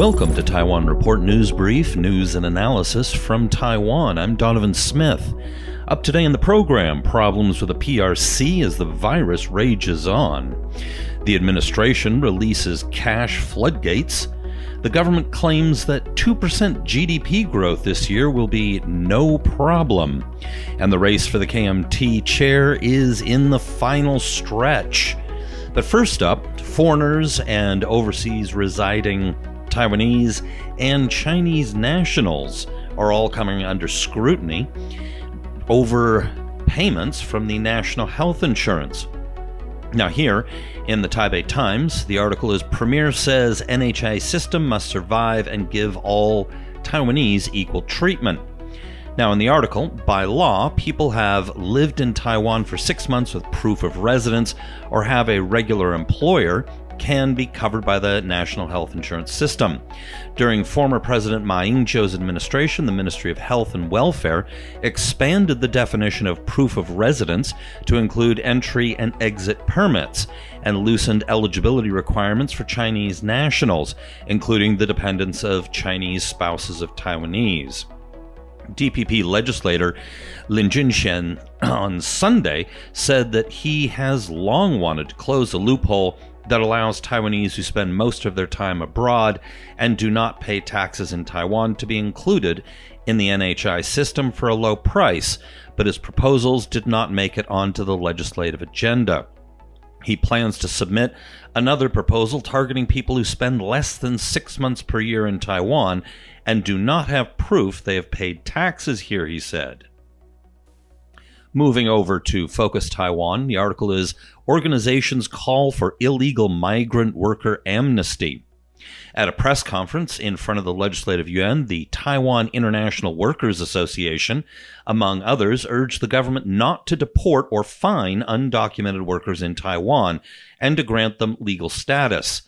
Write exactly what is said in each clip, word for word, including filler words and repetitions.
Welcome to Taiwan Report News Brief, news and analysis from Taiwan. I'm Donovan Smith. Up today in the program, problems with the P R C as the virus rages on. The administration releases cash floodgates. The government claims that two percent G D P growth this year will be no problem. And the race for the K M T chair is in the final stretch. But first up, foreigners and overseas residing Taiwanese and Chinese nationals are all coming under scrutiny over payments from the National Health Insurance. Now here, in the Taipei Times, the article is Premier says N H I system must survive and give all Taiwanese equal treatment. Now in the article, by law, people have lived in Taiwan for six months with proof of residence or have a regular employer can be covered by the National Health Insurance System. During former President Ma Ying-jeou's administration, the Ministry of Health and Welfare expanded the definition of proof of residence to include entry and exit permits and loosened eligibility requirements for Chinese nationals, including the dependents of Chinese spouses of Taiwanese. D P P legislator Lin Jin-shen on Sunday said that he has long wanted to close the loophole that allows Taiwanese who spend most of their time abroad and do not pay taxes in Taiwan to be included in the N H I system for a low price, but his proposals did not make it onto the legislative agenda. He plans to submit another proposal targeting people who spend less than six months per year in Taiwan and do not have proof they have paid taxes here, he said. Moving over to Focus Taiwan, the article is Organizations Call for Illegal Migrant Worker Amnesty. At a press conference in front of the Legislative Yuan, the Taiwan International Workers Association, among others, urged the government not to deport or fine undocumented workers in Taiwan and to grant them legal status.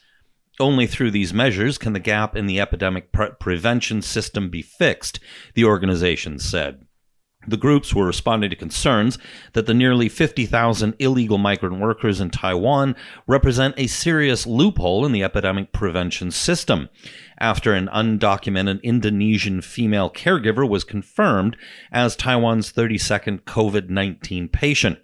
Only through these measures can the gap in the epidemic pre- prevention system be fixed, the organization said. The groups were responding to concerns that the nearly fifty thousand illegal migrant workers in Taiwan represent a serious loophole in the epidemic prevention system, after an undocumented Indonesian female caregiver was confirmed as Taiwan's thirty-second COVID nineteen patient.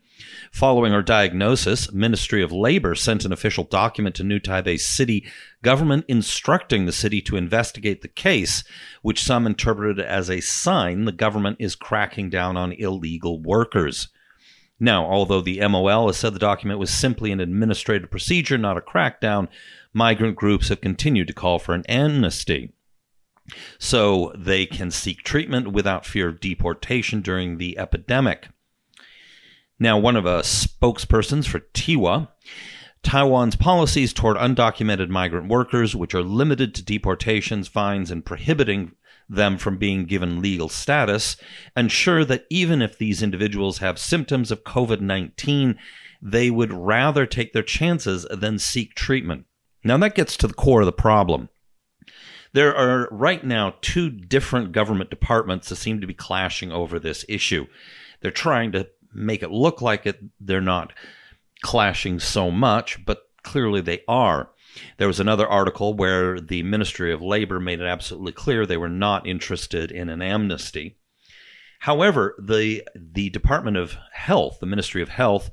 Following her diagnosis, Ministry of Labor sent an official document to New Taipei City government instructing the city to investigate the case, which some interpreted as a sign the government is cracking down on illegal workers. Now, although the M O L has said the document was simply an administrative procedure, not a crackdown, migrant groups have continued to call for an amnesty, so they can seek treatment without fear of deportation during the epidemic. Now, one of the spokespersons for T I W A, Taiwan's policies toward undocumented migrant workers, which are limited to deportations, fines, and prohibiting them from being given legal status, ensure that even if these individuals have symptoms of COVID nineteen, they would rather take their chances than seek treatment. Now, that gets to the core of the problem. There are right now two different government departments that seem to be clashing over this issue. They're trying to make it look like it they're not clashing so much, but clearly they are. There was another article where the Ministry of Labor made it absolutely clear they were not interested in an amnesty. However, the the Department of Health, the Ministry of Health,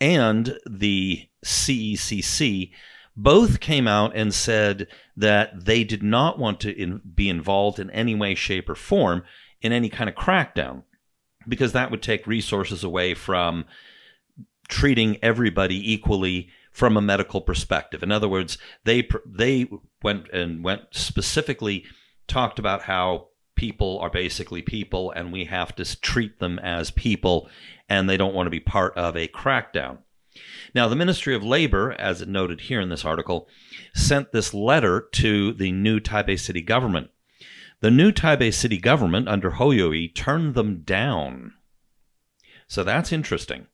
and the C E C C both came out and said that they did not want to in, be involved in any way, shape, or form in any kind of crackdown, because that would take resources away from treating everybody equally from a medical perspective. In other words, they they went and went specifically talked about how people are basically people and we have to treat them as people, and they don't want to be part of a crackdown. Now, the Ministry of Labor, as it noted here in this article, sent this letter to the new Taipei City government. The new Taipei City government under Hou Yu-ih turned them down. So that's interesting.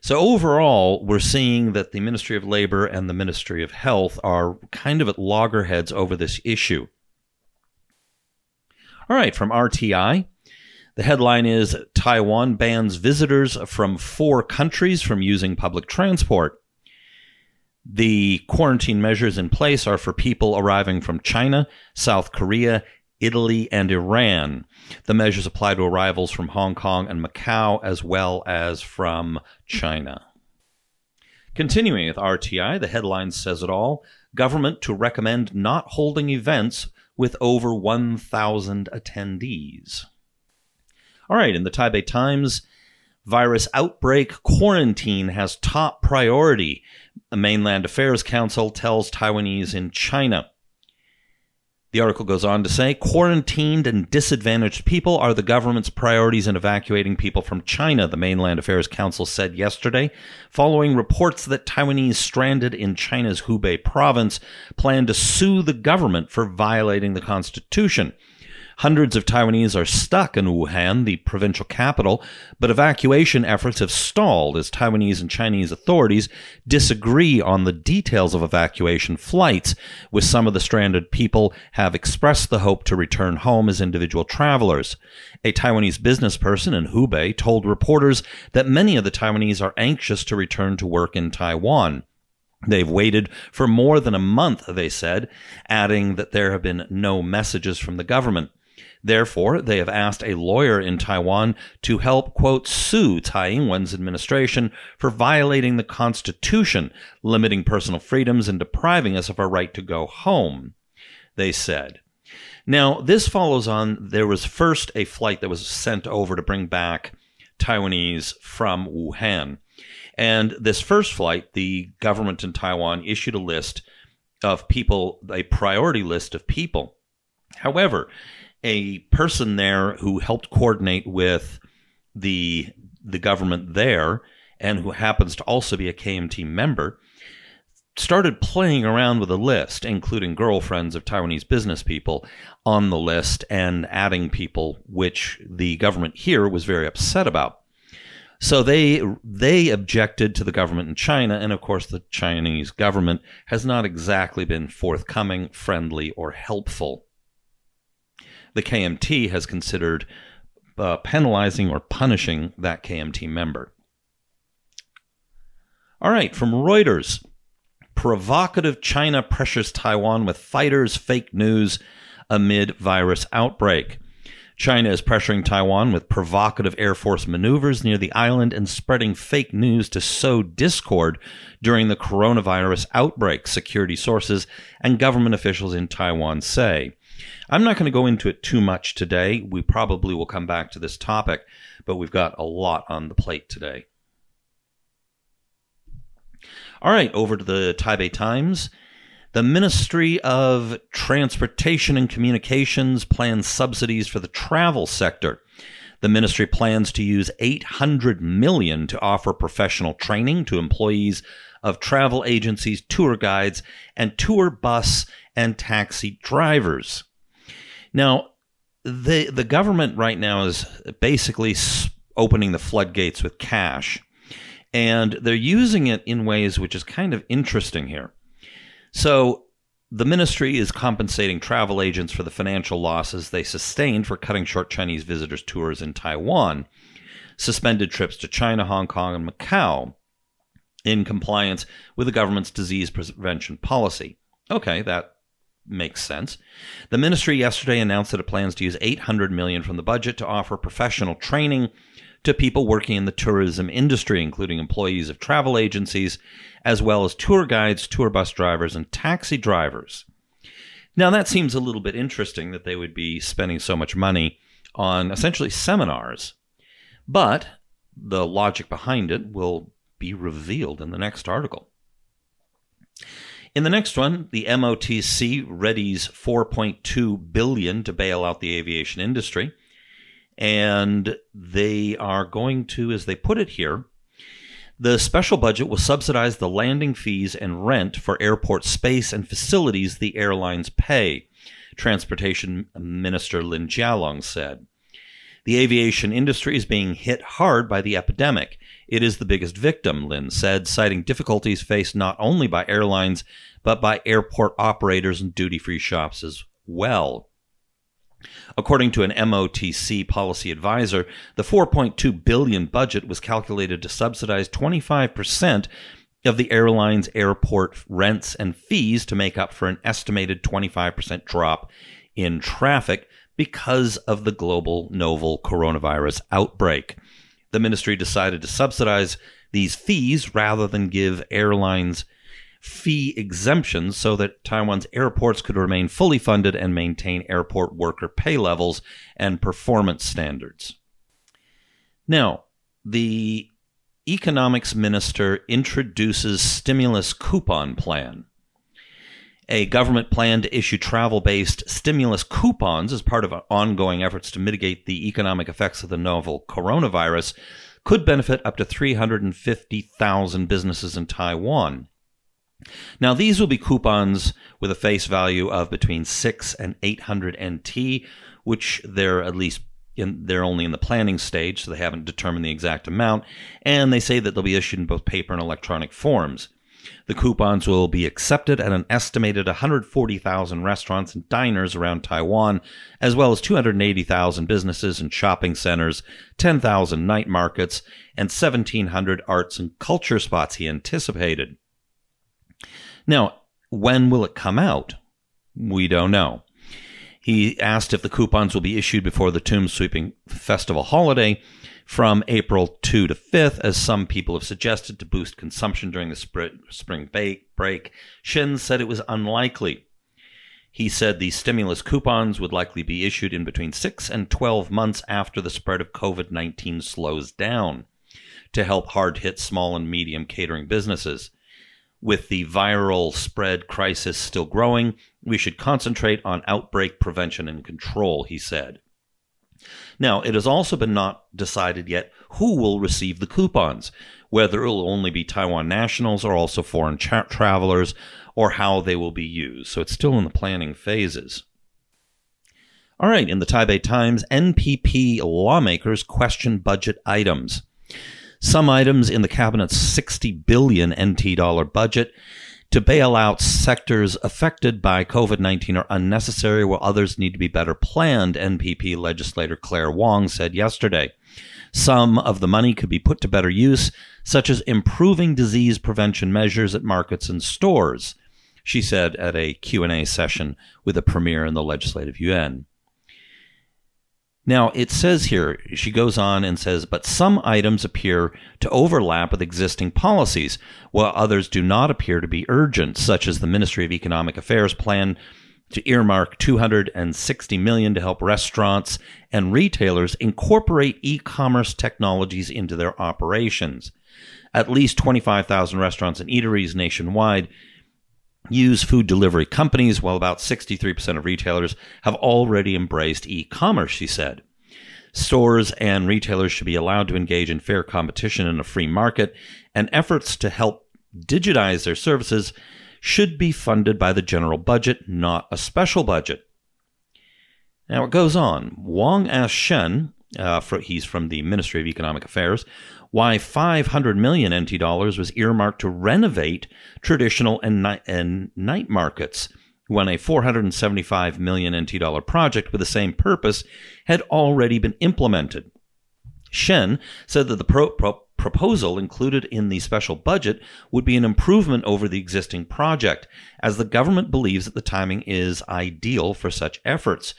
So overall, we're seeing that the Ministry of Labor and the Ministry of Health are kind of at loggerheads over this issue. All right, from R T I, the headline is Taiwan bans visitors from four countries from using public transport. The quarantine measures in place are for people arriving from China, South Korea, Italy, and Iran. The measures apply to arrivals from Hong Kong and Macau, as well as from China. Continuing with R T I, the headline says it all. Government to recommend not holding events with over one thousand attendees. All right, in the Taipei Times, virus outbreak quarantine has top priority. The Mainland Affairs Council tells Taiwanese in China. The article goes on to say, quarantined and disadvantaged people are the government's priorities in evacuating people from China, the Mainland Affairs Council said yesterday, following reports that Taiwanese stranded in China's Hubei province plan to sue the government for violating the constitution. Hundreds of Taiwanese are stuck in Wuhan, the provincial capital, but evacuation efforts have stalled as Taiwanese and Chinese authorities disagree on the details of evacuation flights, with some of the stranded people have expressed the hope to return home as individual travelers. A Taiwanese business person in Hubei told reporters that many of the Taiwanese are anxious to return to work in Taiwan. They've waited for more than a month, they said, adding that there have been no messages from the government. Therefore, they have asked a lawyer in Taiwan to help, quote, sue Tsai Ing-wen's administration for violating the Constitution, limiting personal freedoms, and depriving us of our right to go home, they said. Now, this follows on. There was first a flight that was sent over to bring back Taiwanese from Wuhan. And this first flight, the government in Taiwan issued a list of people, a priority list of people. However, a person there who helped coordinate with the the government there, and who happens to also be a K M T member, started playing around with a list, including girlfriends of Taiwanese business people on the list and adding people, which the government here was very upset about. So they they objected to the government in China, and of course the Chinese government has not exactly been forthcoming, friendly, or helpful. The K M T has considered uh, penalizing or punishing that K M T member. All right, from Reuters, provocative China pressures Taiwan with fighters, fake news amid virus outbreak. China is pressuring Taiwan with provocative Air Force maneuvers near the island and spreading fake news to sow discord during the coronavirus outbreak, security sources and government officials in Taiwan say. I'm not going to go into it too much today. We probably will come back to this topic, but we've got a lot on the plate today. All right, over to the Taipei Times. The Ministry of Transportation and Communications plans subsidies for the travel sector. The ministry plans to use eight hundred million dollars to offer professional training to employees of travel agencies, tour guides, and tour bus and taxi drivers. Now, the, the government right now is basically opening the floodgates with cash, and they're using it in ways which is kind of interesting here. So the ministry is compensating travel agents for the financial losses they sustained for cutting short Chinese visitors' tours in Taiwan, suspended trips to China, Hong Kong, and Macau in compliance with the government's disease prevention policy. Okay, that makes sense. The ministry yesterday announced that it plans to use eight hundred million dollars from the budget to offer professional training to people working in the tourism industry, including employees of travel agencies, as well as tour guides, tour bus drivers, and taxi drivers. Now, that seems a little bit interesting that they would be spending so much money on essentially seminars, but the logic behind it will be revealed in the next article. In the next one, the M O T C readies four point two billion dollars to bail out the aviation industry. And they are going to, as they put it here, the special budget will subsidize the landing fees and rent for airport space and facilities the airlines pay, Transportation Minister Lin Jin-shen said. The aviation industry is being hit hard by the epidemic. It is the biggest victim, Lin said, citing difficulties faced not only by airlines, but by airport operators and duty-free shops as well. According to an M O T C policy advisor, the four point two billion dollars budget was calculated to subsidize twenty-five percent of the airline's airport rents and fees to make up for an estimated twenty-five percent drop in traffic because of the global novel coronavirus outbreak. The ministry decided to subsidize these fees rather than give airlines fee exemptions so that Taiwan's airports could remain fully funded and maintain airport worker pay levels and performance standards. Now, the economics minister introduces stimulus coupon plan. A government plan to issue travel-based stimulus coupons as part of ongoing efforts to mitigate the economic effects of the novel coronavirus could benefit up to three hundred fifty thousand businesses in Taiwan. Now, these will be coupons with a face value of between six and eight hundred N T, which they're at least in, they're only in the planning stage, so they haven't determined the exact amount, and they say that they'll be issued in both paper and electronic forms. The coupons will be accepted at an estimated one hundred forty thousand restaurants and diners around Taiwan, as well as two hundred eighty thousand businesses and shopping centers, ten thousand night markets, and seventeen hundred arts and culture spots, he anticipated. Now, when will it come out? We don't know. He asked if the coupons will be issued before the Tomb Sweeping Festival holiday from April second to fifth, as some people have suggested, to boost consumption during the spring, spring break. Shin said it was unlikely. He said the stimulus coupons would likely be issued in between six and twelve months after the spread of COVID nineteen slows down to help hard-hit small and medium catering businesses. With the viral spread crisis still growing, we should concentrate on outbreak prevention and control, he said. Now, it has also been not decided yet who will receive the coupons, whether it will only be Taiwan nationals or also foreign tra- travelers, or how they will be used. So it's still in the planning phases. All right, in the Taipei Times, N P P lawmakers question budget items. Some items in the cabinet's sixty billion N T dollar budget to bail out sectors affected by COVID nineteen are unnecessary, while others need to be better planned, N P P legislator Claire Wong said yesterday. Some of the money could be put to better use, such as improving disease prevention measures at markets and stores, she said at a Q and A session with the premier in the Legislative Yuan. Now, it says here, she goes on and says, but some items appear to overlap with existing policies, while others do not appear to be urgent, such as the Ministry of Economic Affairs plan to earmark two hundred sixty million dollars to help restaurants and retailers incorporate e-commerce technologies into their operations. At least twenty-five thousand restaurants and eateries nationwide use food delivery companies, while about sixty-three percent of retailers have already embraced e-commerce, she said. Stores and retailers should be allowed to engage in fair competition in a free market, and efforts to help digitize their services should be funded by the general budget, not a special budget. Now it goes on. Wang Ashen, uh, for, he's from the Ministry of Economic Affairs, why five hundred million N T dollars was earmarked to renovate traditional and night, and night markets when a four hundred seventy-five million N T dollar project with the same purpose had already been implemented. Shen said that the pro- pro- proposal included in the special budget would be an improvement over the existing project, as the government believes that the timing is ideal for such efforts.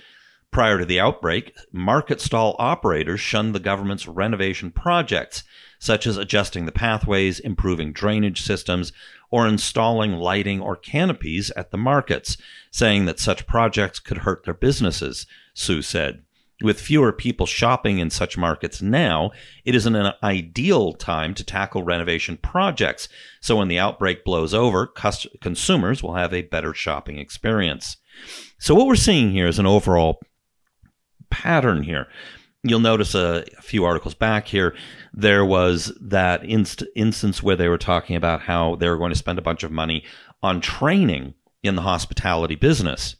Prior to the outbreak, market stall operators shunned the government's renovation projects, such as adjusting the pathways, improving drainage systems, or installing lighting or canopies at the markets, saying that such projects could hurt their businesses, Su said. With fewer people shopping in such markets now, it isn't an ideal time to tackle renovation projects, so when the outbreak blows over, cus- consumers will have a better shopping experience. So what we're seeing here is an overall pattern here. You'll notice a few articles back here, there was that inst- instance where they were talking about how they were going to spend a bunch of money on training in the hospitality business.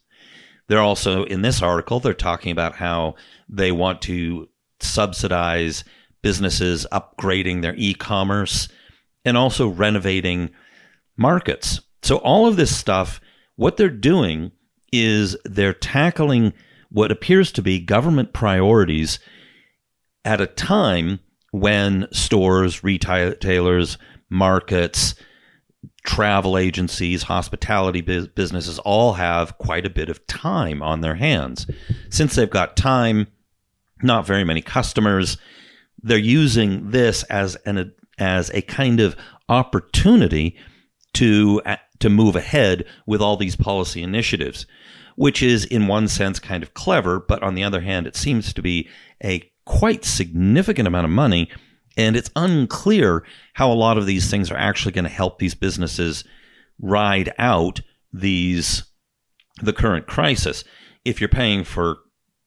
They're also, in this article, they're talking about how they want to subsidize businesses upgrading their e-commerce and also renovating markets. So all of this stuff, what they're doing is they're tackling what appears to be government priorities at a time when stores, retailers, markets, travel agencies, hospitality biz- businesses all have quite a bit of time on their hands. Since they've got time, not very many customers, they're using this as an as a kind of opportunity to to move ahead with all these policy initiatives, which is in one sense kind of clever, but on the other hand, it seems to be a quite significant amount of money. And it's unclear how a lot of these things are actually going to help these businesses ride out these the current crisis. If you're paying for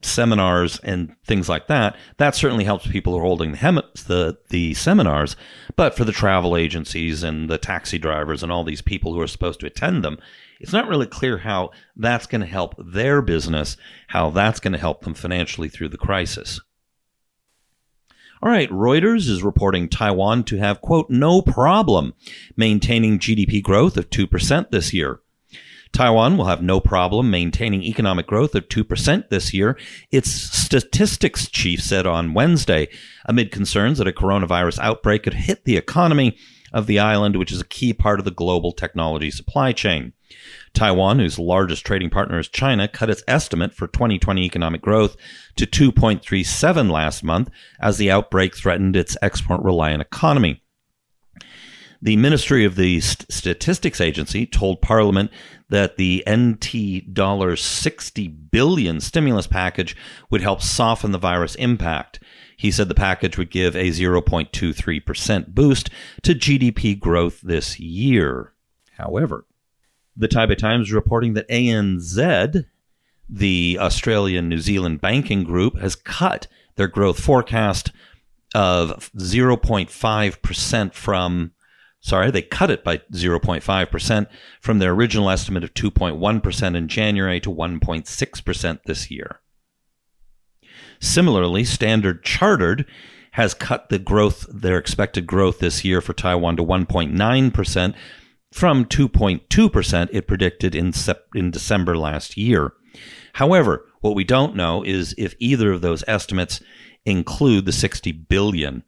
seminars and things like that, that certainly helps people who are holding the, hem- the, the seminars. But for the travel agencies and the taxi drivers and all these people who are supposed to attend them, it's not really clear how that's going to help their business, how that's going to help them financially through the crisis. All right, Reuters is reporting Taiwan to have, quote, no problem maintaining G D P growth of two percent this year. Taiwan will have no problem maintaining economic growth of two percent this year, its statistics chief said on Wednesday, amid concerns that a coronavirus outbreak could hit the economy of the island, which is a key part of the global technology supply chain. Taiwan, whose largest trading partner is China, cut its estimate for twenty twenty economic growth to two point three seven last month as the outbreak threatened its export-reliant economy. The Ministry of the Statistics Agency told Parliament that the N T sixty billion stimulus package would help soften the virus impact. He said the package would give a zero point two three percent boost to G D P growth this year. However, the Taipei Times is reporting that A N Z, the Australian-New Zealand banking group, has cut their growth forecast of zero point five percent from, sorry, they cut it by zero point five percent from their original estimate of two point one percent in January to one point six percent this year. Similarly, Standard Chartered has cut the growth, their expected growth this year for Taiwan to one point nine percent. from two point two percent it predicted in sep- in December last year. However, what we don't know is if either of those estimates include the sixty billion.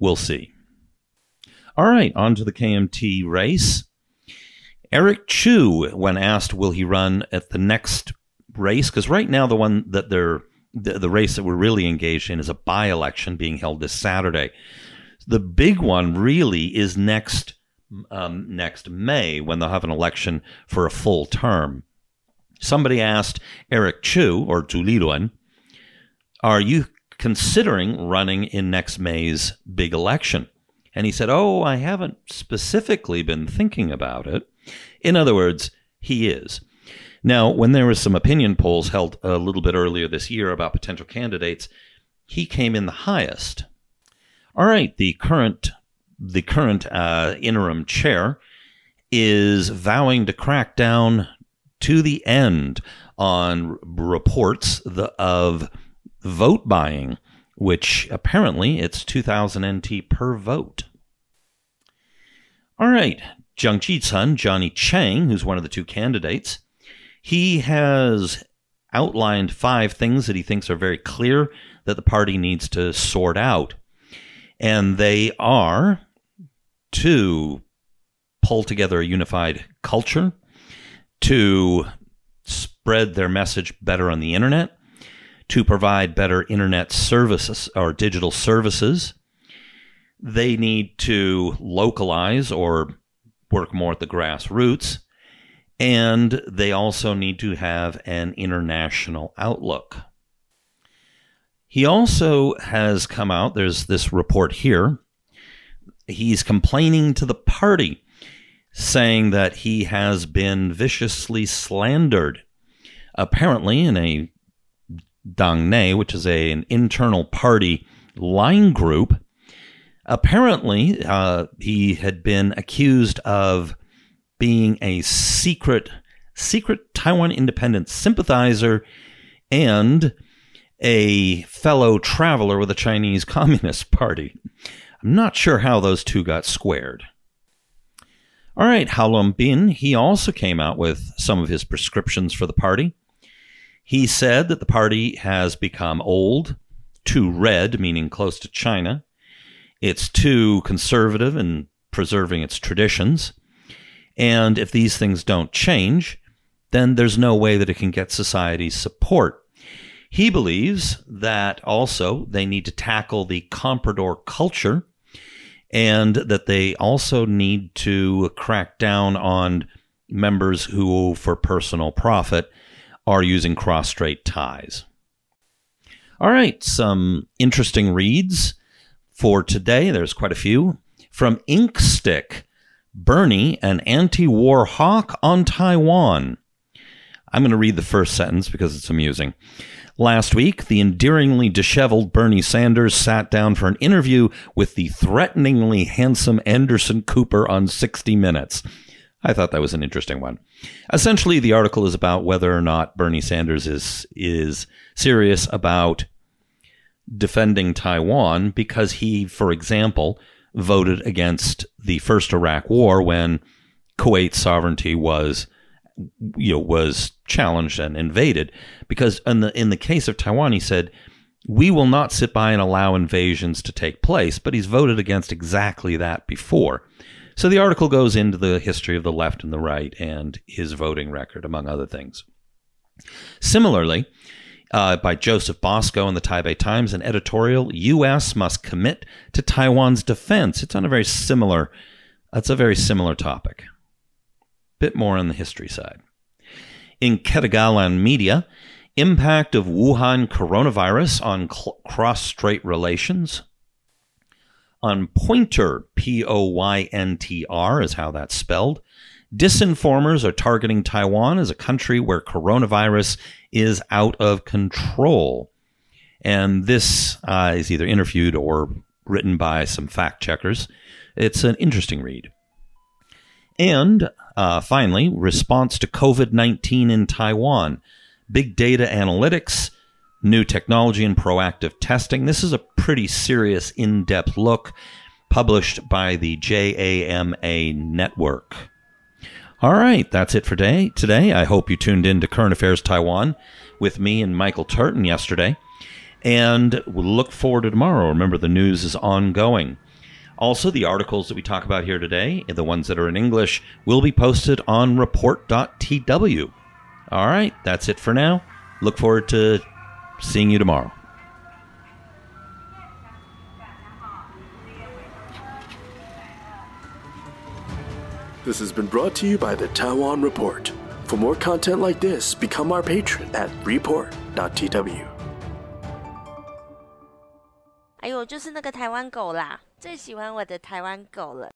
We'll see. All right, on to the K M T race. Eric Chu, when asked will he run at the next race, because right now the one that they're the, the race that we're really engaged in is a by-election being held this Saturday. The big one really is next Um, next May, when they'll have an election for a full term. Somebody asked Eric Chu, or Chu Li-lun, are you considering running in next May's big election? And he said, oh, I haven't specifically been thinking about it. In other words, he is. Now, when there was some opinion polls held a little bit earlier this year about potential candidates, he came in the highest. All right, the current The current uh, interim chair is vowing to crack down to the end on reports the, of vote buying, which apparently it's two thousand N T per vote. All right, Jiang Jitsun, Johnny Chang, who's one of the two candidates, he has outlined five things that he thinks are very clear that the party needs to sort out. And they are to pull together a unified culture, to spread their message better on the internet, to provide better internet services or digital services. They need to localize or work more at the grassroots. And they also need to have an international outlook. He also has come out, there's this report here, he's complaining to the party, saying that he has been viciously slandered. Apparently in a Dangne, which is a, an internal party line group, apparently uh, he had been accused of being a secret, secret Taiwan independent sympathizer and a fellow traveler with the Chinese Communist Party. I'm not sure how those two got squared. All right, Haolong Bin, he also came out with some of his prescriptions for the party. He said that the party has become old, too red, meaning close to China. It's too conservative in preserving its traditions. And if these things don't change, then there's no way that it can get society's support. He believes that also they need to tackle the comprador culture, and that they also need to crack down on members who, for personal profit, are using cross-strait ties. All right, some interesting reads for today. There's quite a few. From Inkstick, Bernie, an anti-war hawk on Taiwan. I'm going to read the first sentence because it's amusing. Last week, the endearingly disheveled Bernie Sanders sat down for an interview with the threateningly handsome Anderson Cooper on sixty minutes. I thought that was an interesting one. Essentially, the article is about whether or not Bernie Sanders is is serious about defending Taiwan because he, for example, voted against the first Iraq war when Kuwait sovereignty was you know was challenged and invaded. Because in the in the case of Taiwan, he said, "We will not sit by and allow invasions to take place," but he's voted against exactly that before. So the article goes into the history of the left and the right and his voting record, among other things. Similarly, uh, by Joseph Bosco in the Taipei Times, an editorial, U S must commit to Taiwan's defense. It's on a very similar, it's a very similar topic. Bit more on the history side. In Ketagalan Media, impact of Wuhan coronavirus on cl- cross-strait relations. On Poynter, P O Y N T R is how that's spelled. Disinformers are targeting Taiwan as a country where coronavirus is out of control. And this uh, is either interviewed or written by some fact checkers. It's an interesting read. And uh, finally, response to COVID nineteen in Taiwan. Big data analytics, new technology and proactive testing. This is a pretty serious, in-depth look published by the J A M A Network. All right, that's it for day, today. I hope you tuned in to Current Affairs Taiwan with me and Michael Turton yesterday. And we'll look forward to tomorrow. Remember, the news is ongoing. Also, the articles that we talk about here today, the ones that are in English, will be posted on report dot t w. All right, that's it for now. Look forward to seeing you tomorrow. This has been brought to you by the Taiwan Report. For more content like this, become our patron at report dot t w. 哎呦，就是那个台湾狗啦，最喜欢我的台湾狗了。